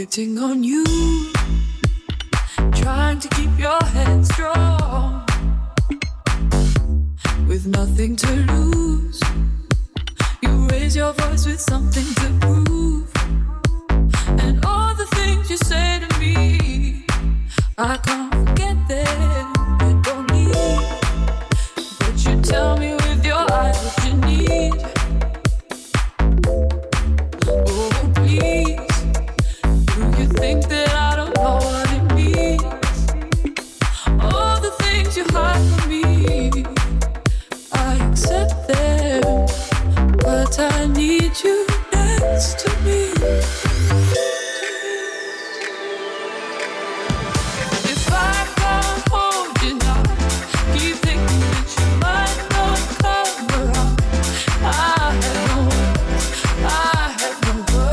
waiting on you, trying to keep your head strong, with nothing to lose. You raise your voice with something to prove, and all the things you say to me, I can't forget them. I don't need, but you tell me with your eyes what you need. Think that I don't know what it means. All the things you hide from me, I accept them, but I need you next to me. If I can't hold you now, keep thinking that you might not come around. I have no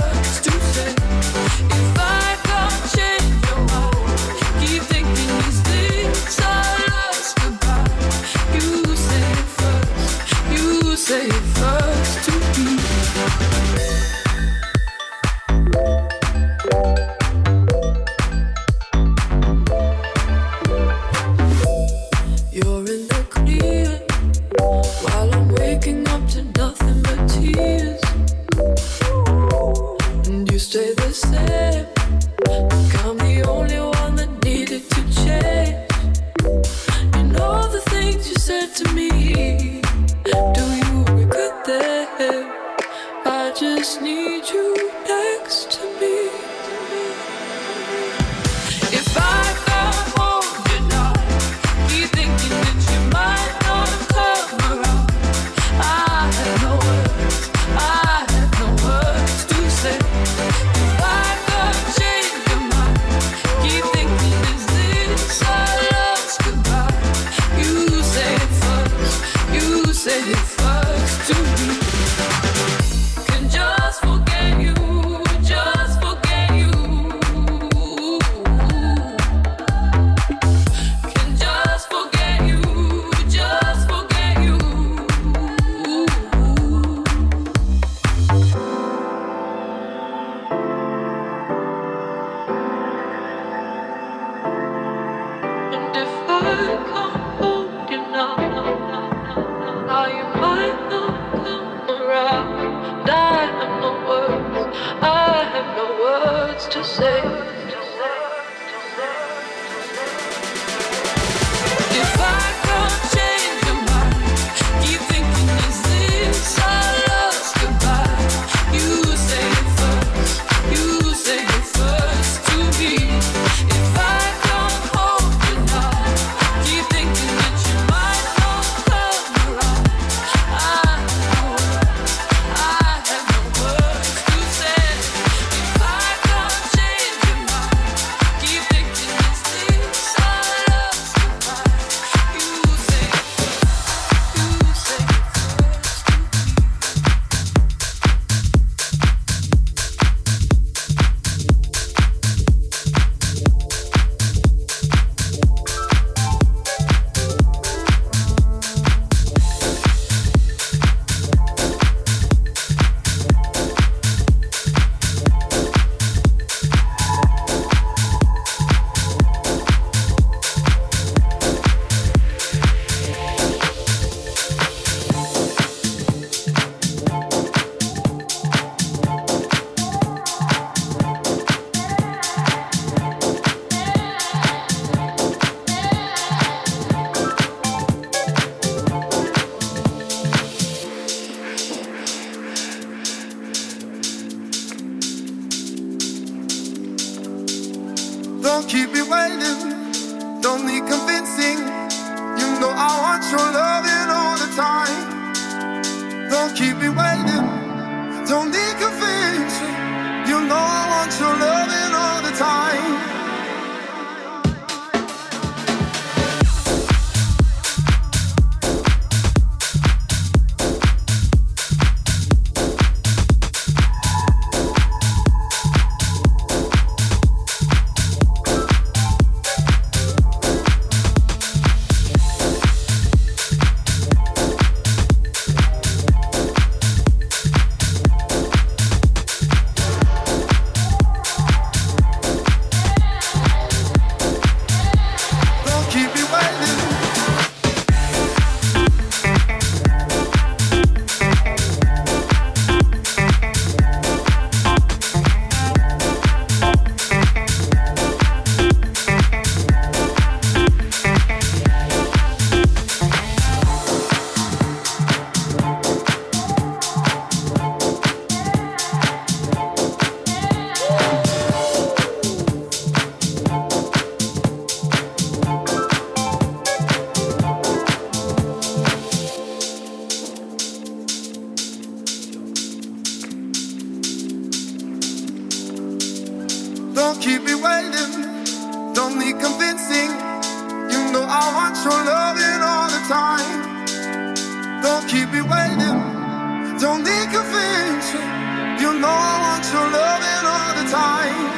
words to say. If I Don't keep me waiting, don't need convincing. You know I want your loving all the time.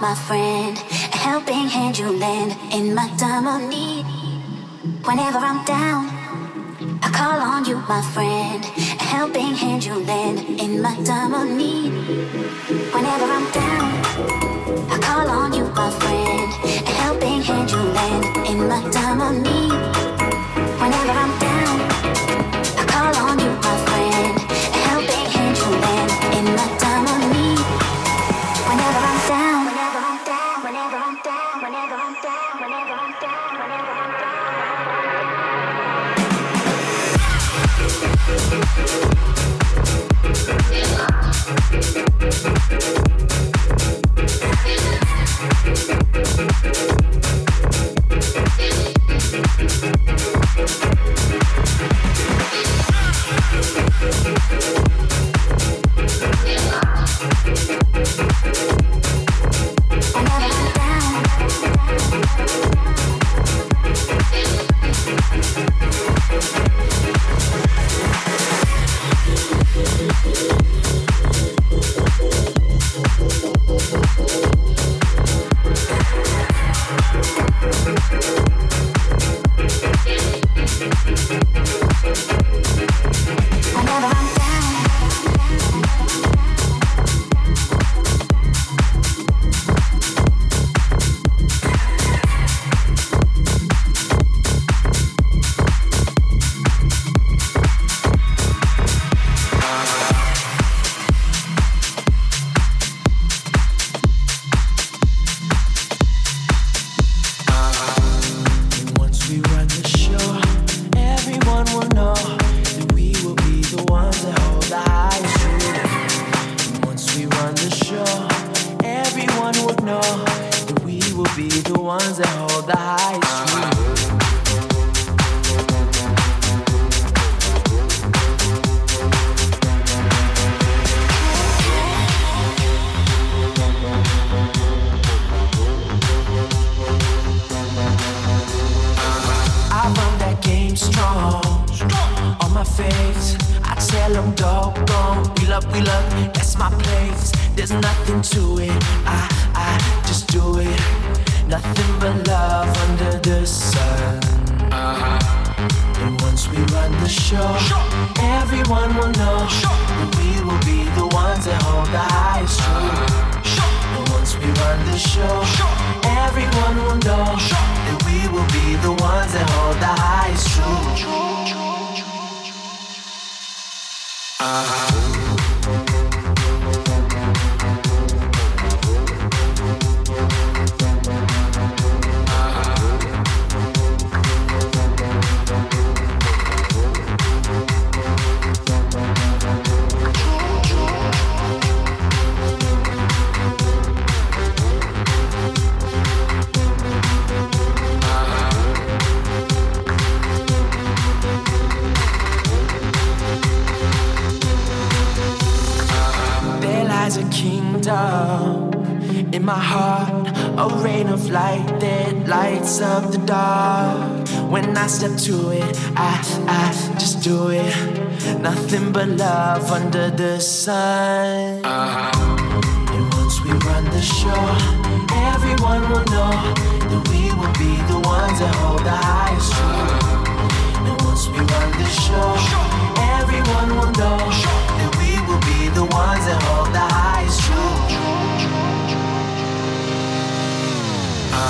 My friend, a helping hand you lend in my time of need. Whenever I'm down, I call on you, my friend, a helping hand you lend in my time of need. Whenever I'm down, I call on you, my friend, a helping hand you lend in my time of need. Whenever I'm down, I call on you, my friend, a helping hand you lend in my time of need. Whenever I'm down. the high street. I run that game strong. On my face I tell them doggone. We love, that's my place. There's nothing to it, I just do it. Nothing but love under the sun. And once we run the show, everyone will know that we will be the ones that hold the highest truth. And once we run the show, everyone will know that we will be the ones that hold the highest truth. In my heart, a rain of light that lights up the dark. When I step to it, I just do it. Nothing but love under the sun. And once we run the show, everyone will know that we will be the ones that hold the highest truth. And once we run the show, everyone will know that we will be the ones that hold the highest truth. The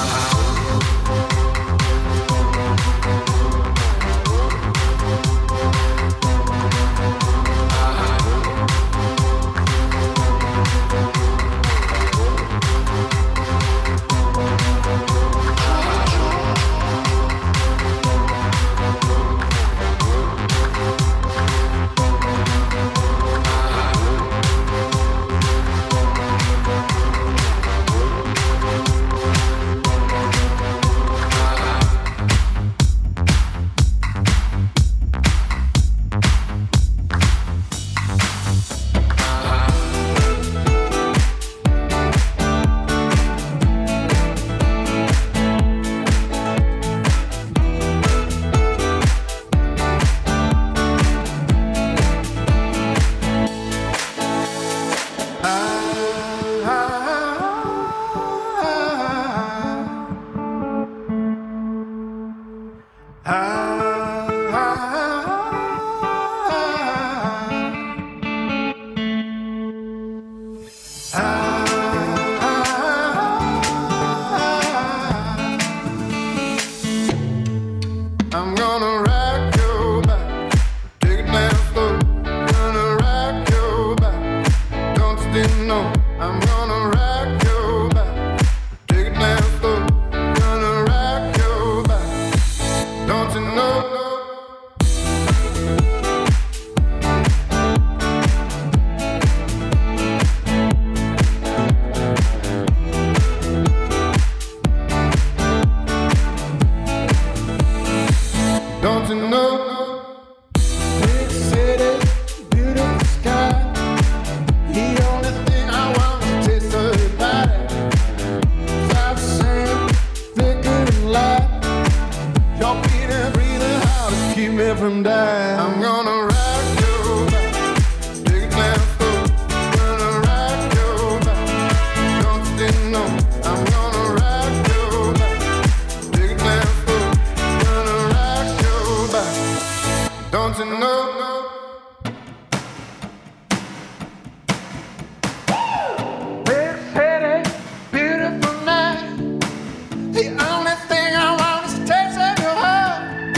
only thing I want is to taste of your heart.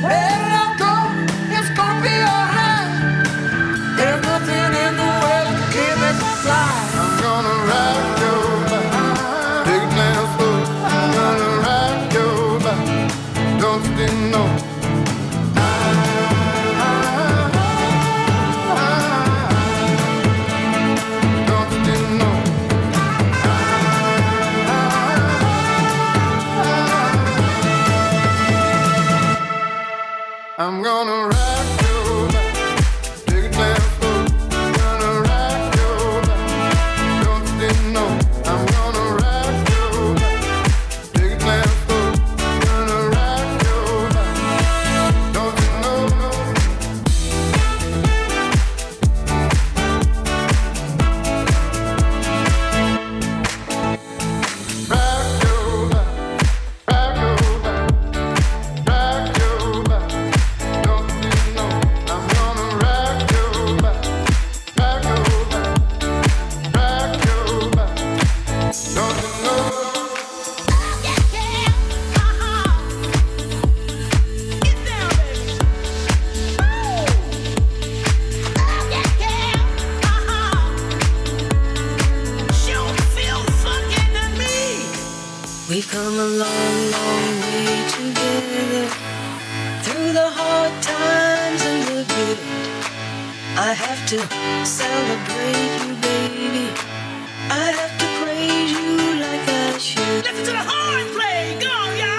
Let it all go. We've come a long, long way together, through the hard times and the good. I have to celebrate you, baby. I have to praise you like I should. Listen to the horn play, go y'all.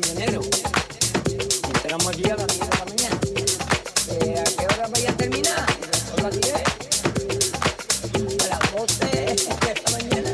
camionero. Entramos allí a las 10 de la mañana. ¿A qué hora vais a terminar? A las 10. A las 12 de esta mañana.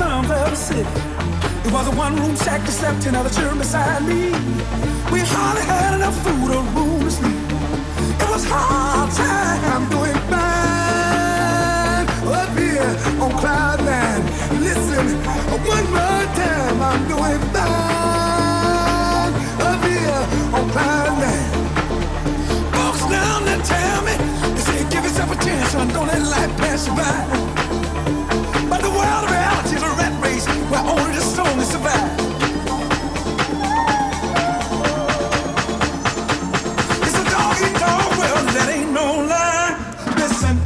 slum fell sick. It was a one-room shack that slept another children beside me. We hardly had enough food or room to sleep. It was hard time going blind up here on cloud nine. Listen, one more time, I'm doing blind up here on cloud nine. Folks down there tell me, they say give yourself a chance, son, don't let life pass you by. But the world of reality is a rat race where only the strong survive. It's a dog-eat-dog world that ain't no lie. Listen.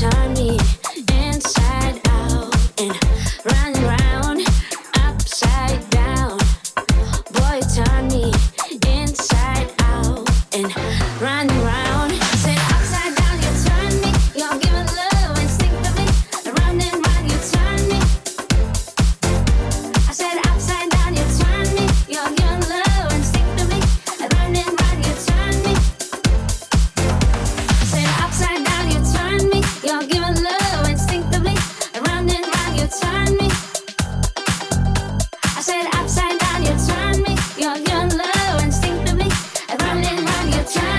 Turn me, you're low instinctively, round and round you turn.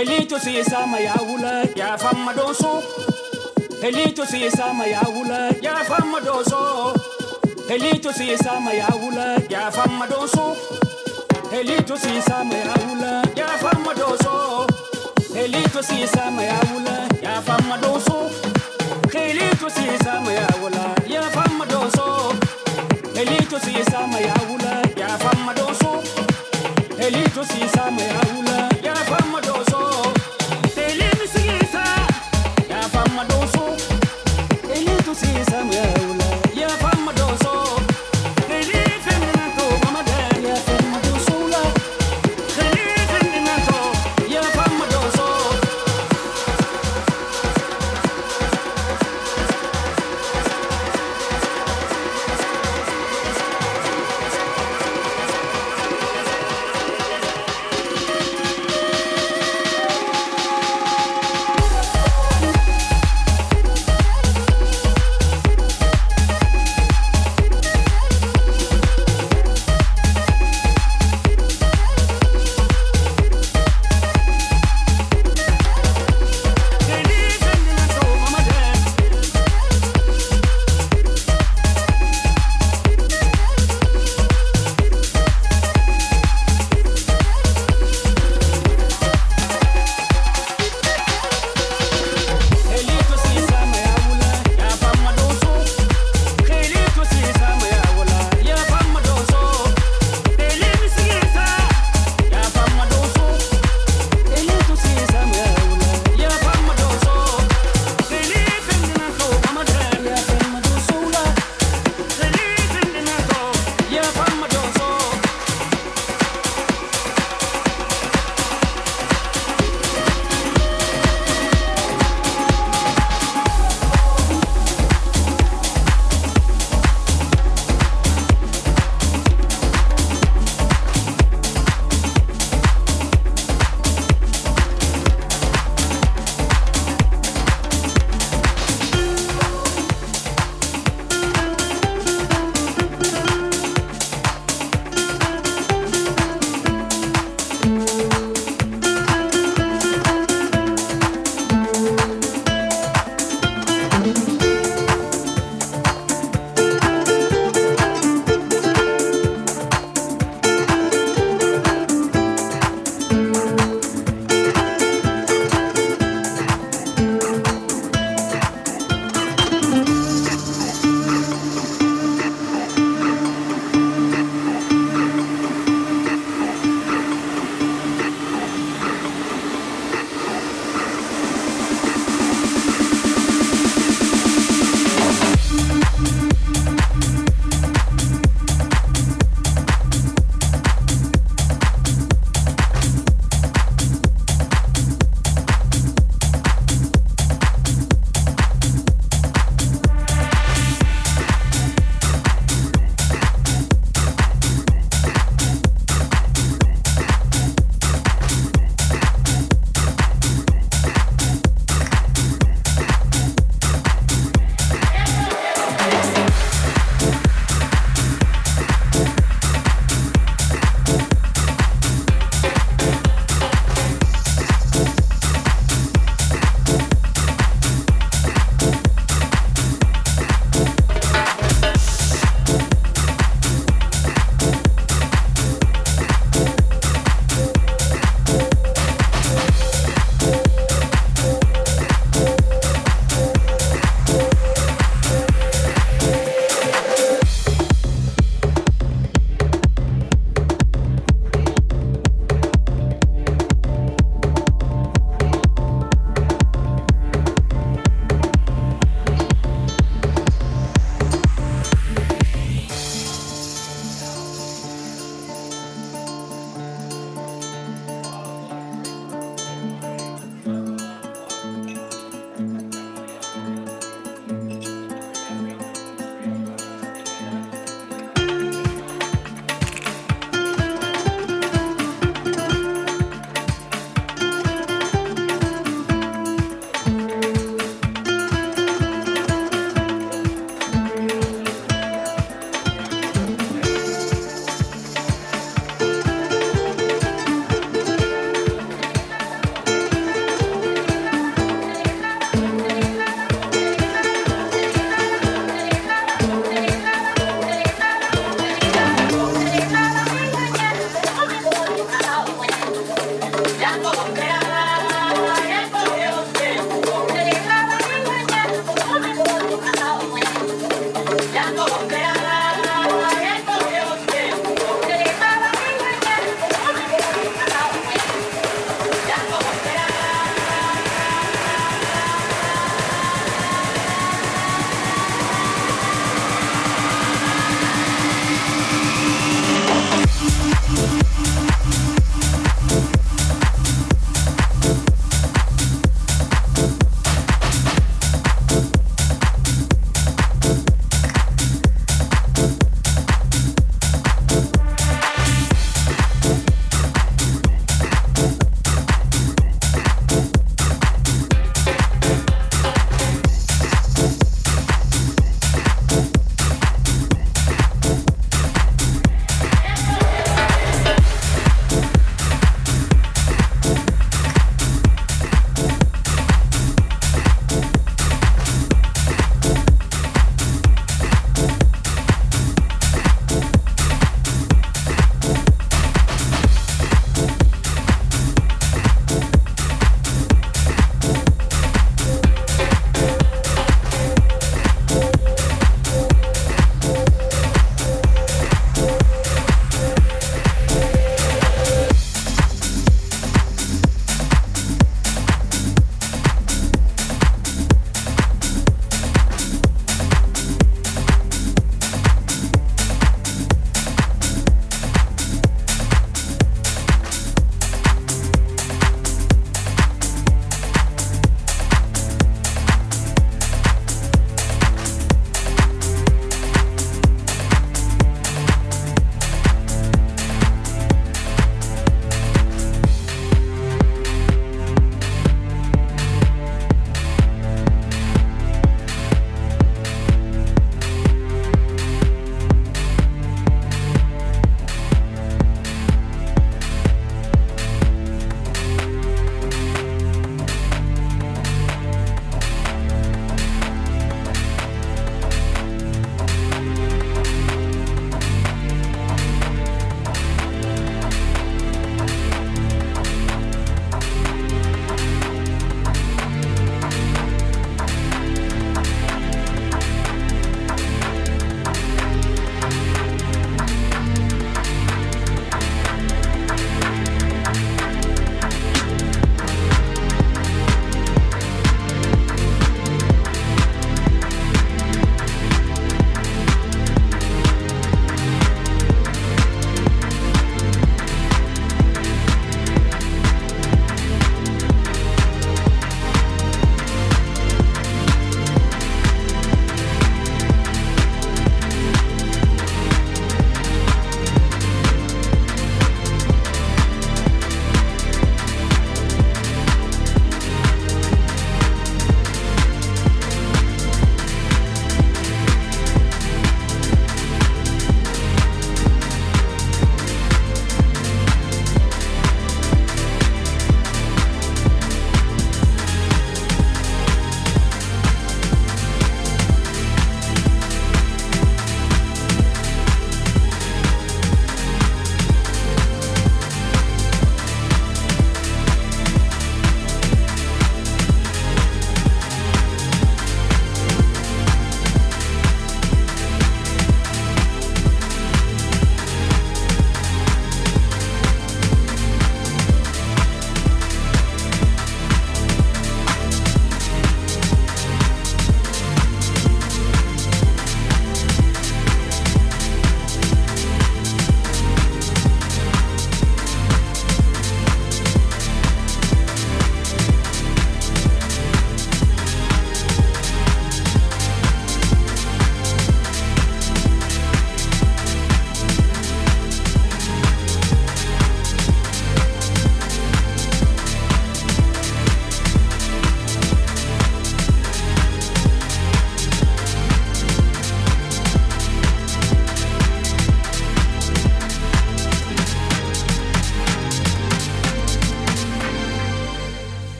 Elito si sama ya wula ya fama doso. Elito si sama ya wula ya fama doso. Elito si sama ya wula ya fama doso. Elito si sama ya wula ya fama doso. Elito si sama ya wula ya fama doso. Elito si sama ya wula ya fama doso. Elito si sama ya wula ya fama doso. Elito si sama ya wula ya fama doso.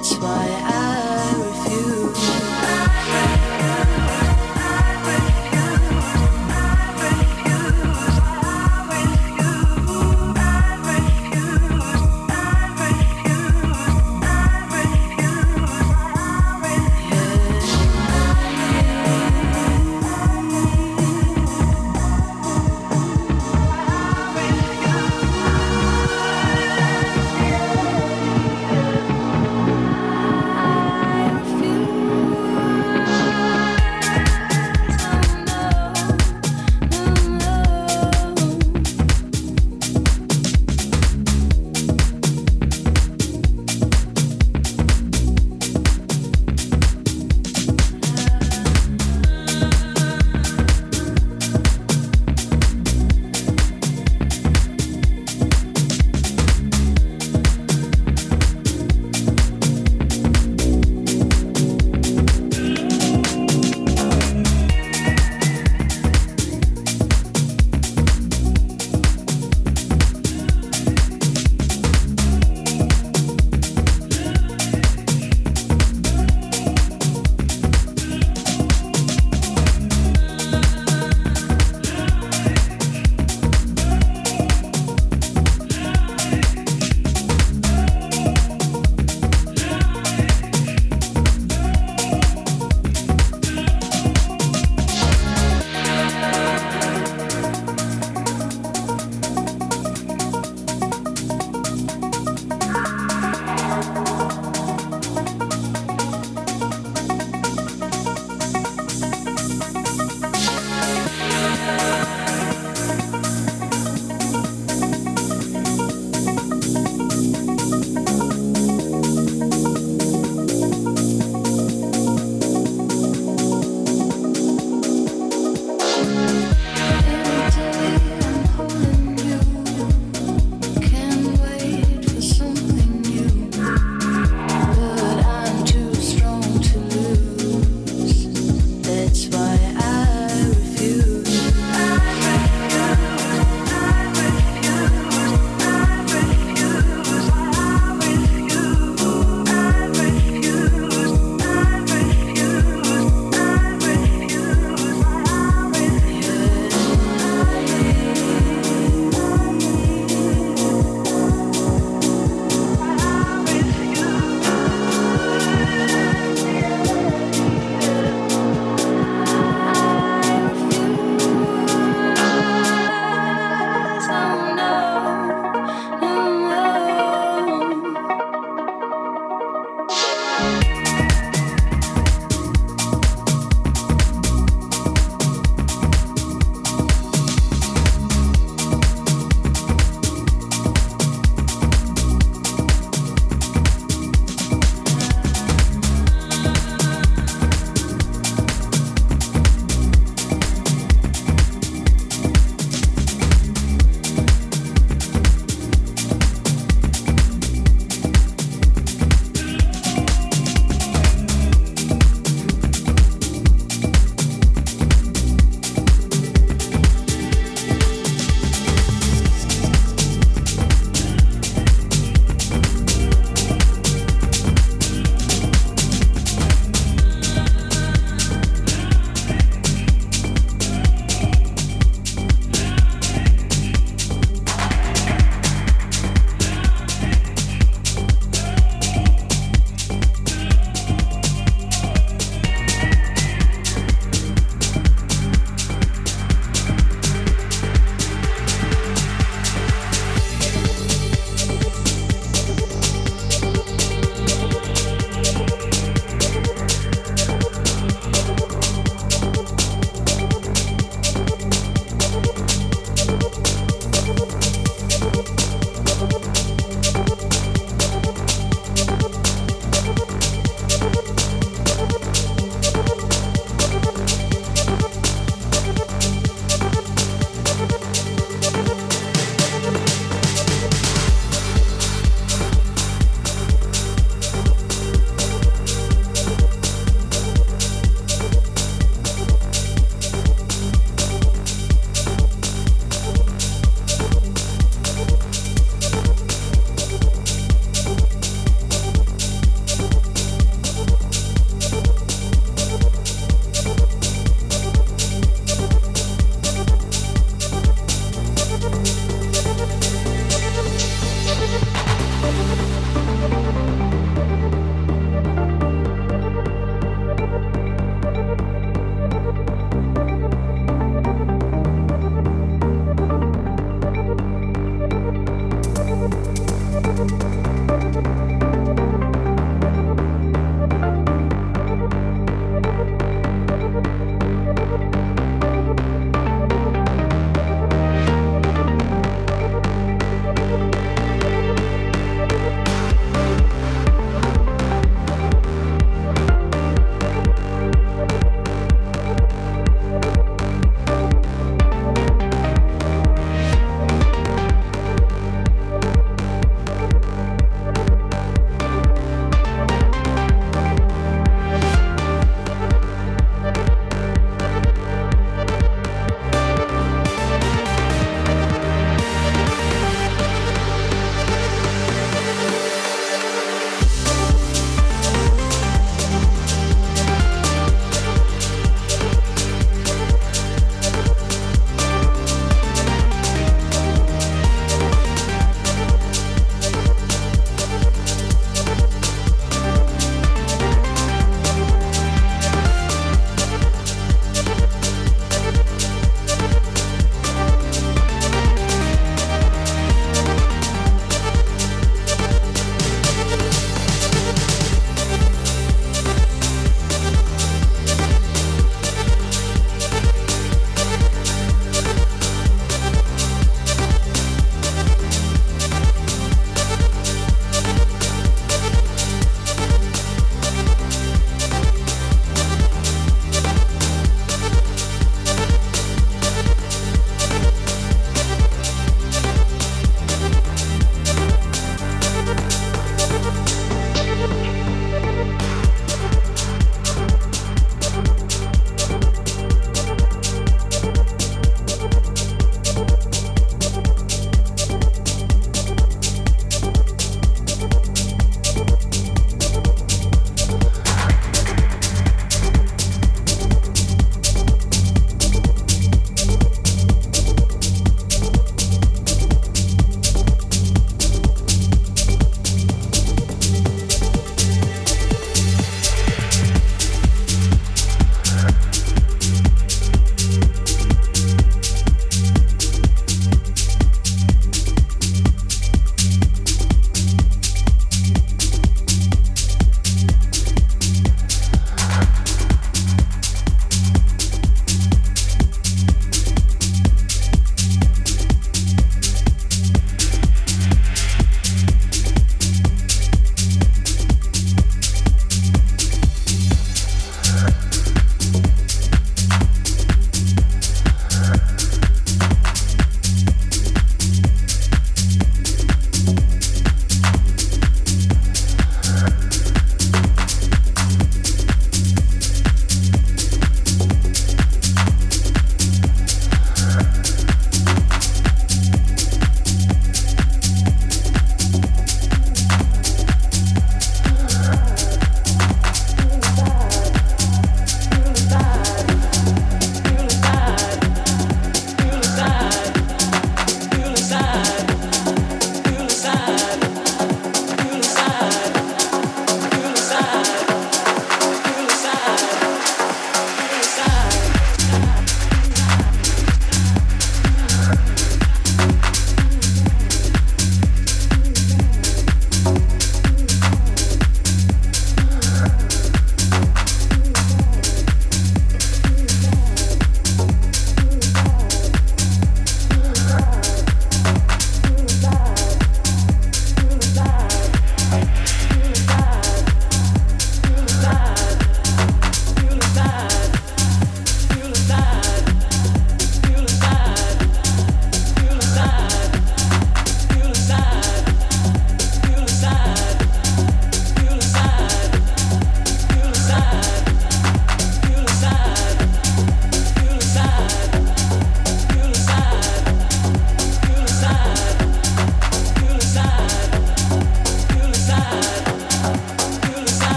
That's why I refuse.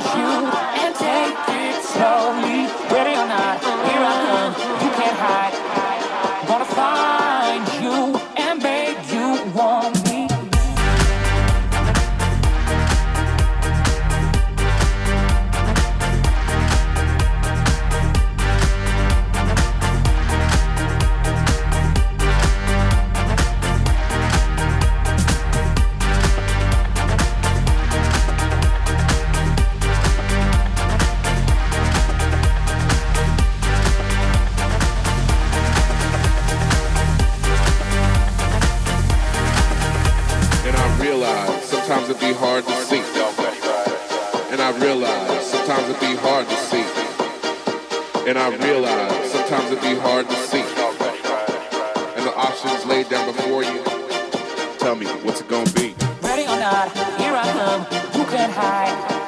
find you and take it slowly. Ready or not, here I come. You can't hide. Gonna find you and make you want me. And I realize sometimes it be hard to see. And the options laid down before you. Tell me, what's it gonna be? Ready or not, here I come, you can't hide.